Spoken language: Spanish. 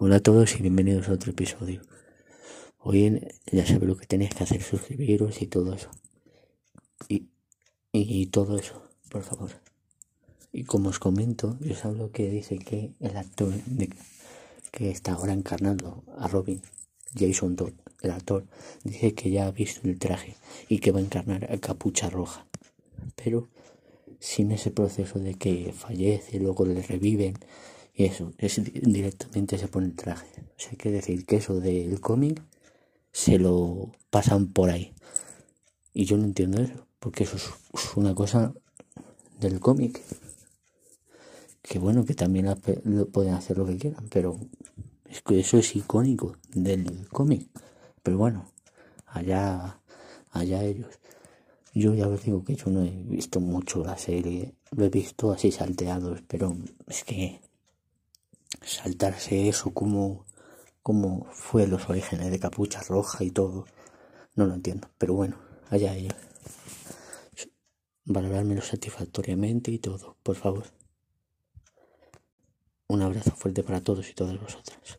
Hola a todos y bienvenidos a otro episodio. Hoy ya sabéis lo que tenéis que hacer, suscribiros y todo eso. Y todo eso, por favor. Y como os comento, yo os hablo que dice que el actor que está ahora encarnando a Robin, Jason Todd, el actor, dice que ya ha visto el traje y que va a encarnar a Capucha Roja. Pero sin ese proceso de que fallece, luego le reviven. Y eso, directamente se pone el traje. O sea, hay que decir que eso del cómic se lo pasan por ahí. Y yo no entiendo eso, porque eso es una cosa del cómic. Que bueno, que también lo pueden hacer lo que quieran, pero es que eso es icónico del cómic. Pero bueno, allá ellos. Yo ya os digo que yo no he visto mucho la serie, lo he visto así salteados, pero es que saltarse eso, como fue los orígenes de Capucha Roja y todo, no lo entiendo, pero bueno, allá ellos. Valorármelo satisfactoriamente y todo, por favor. Un abrazo fuerte para todos y todas vosotras.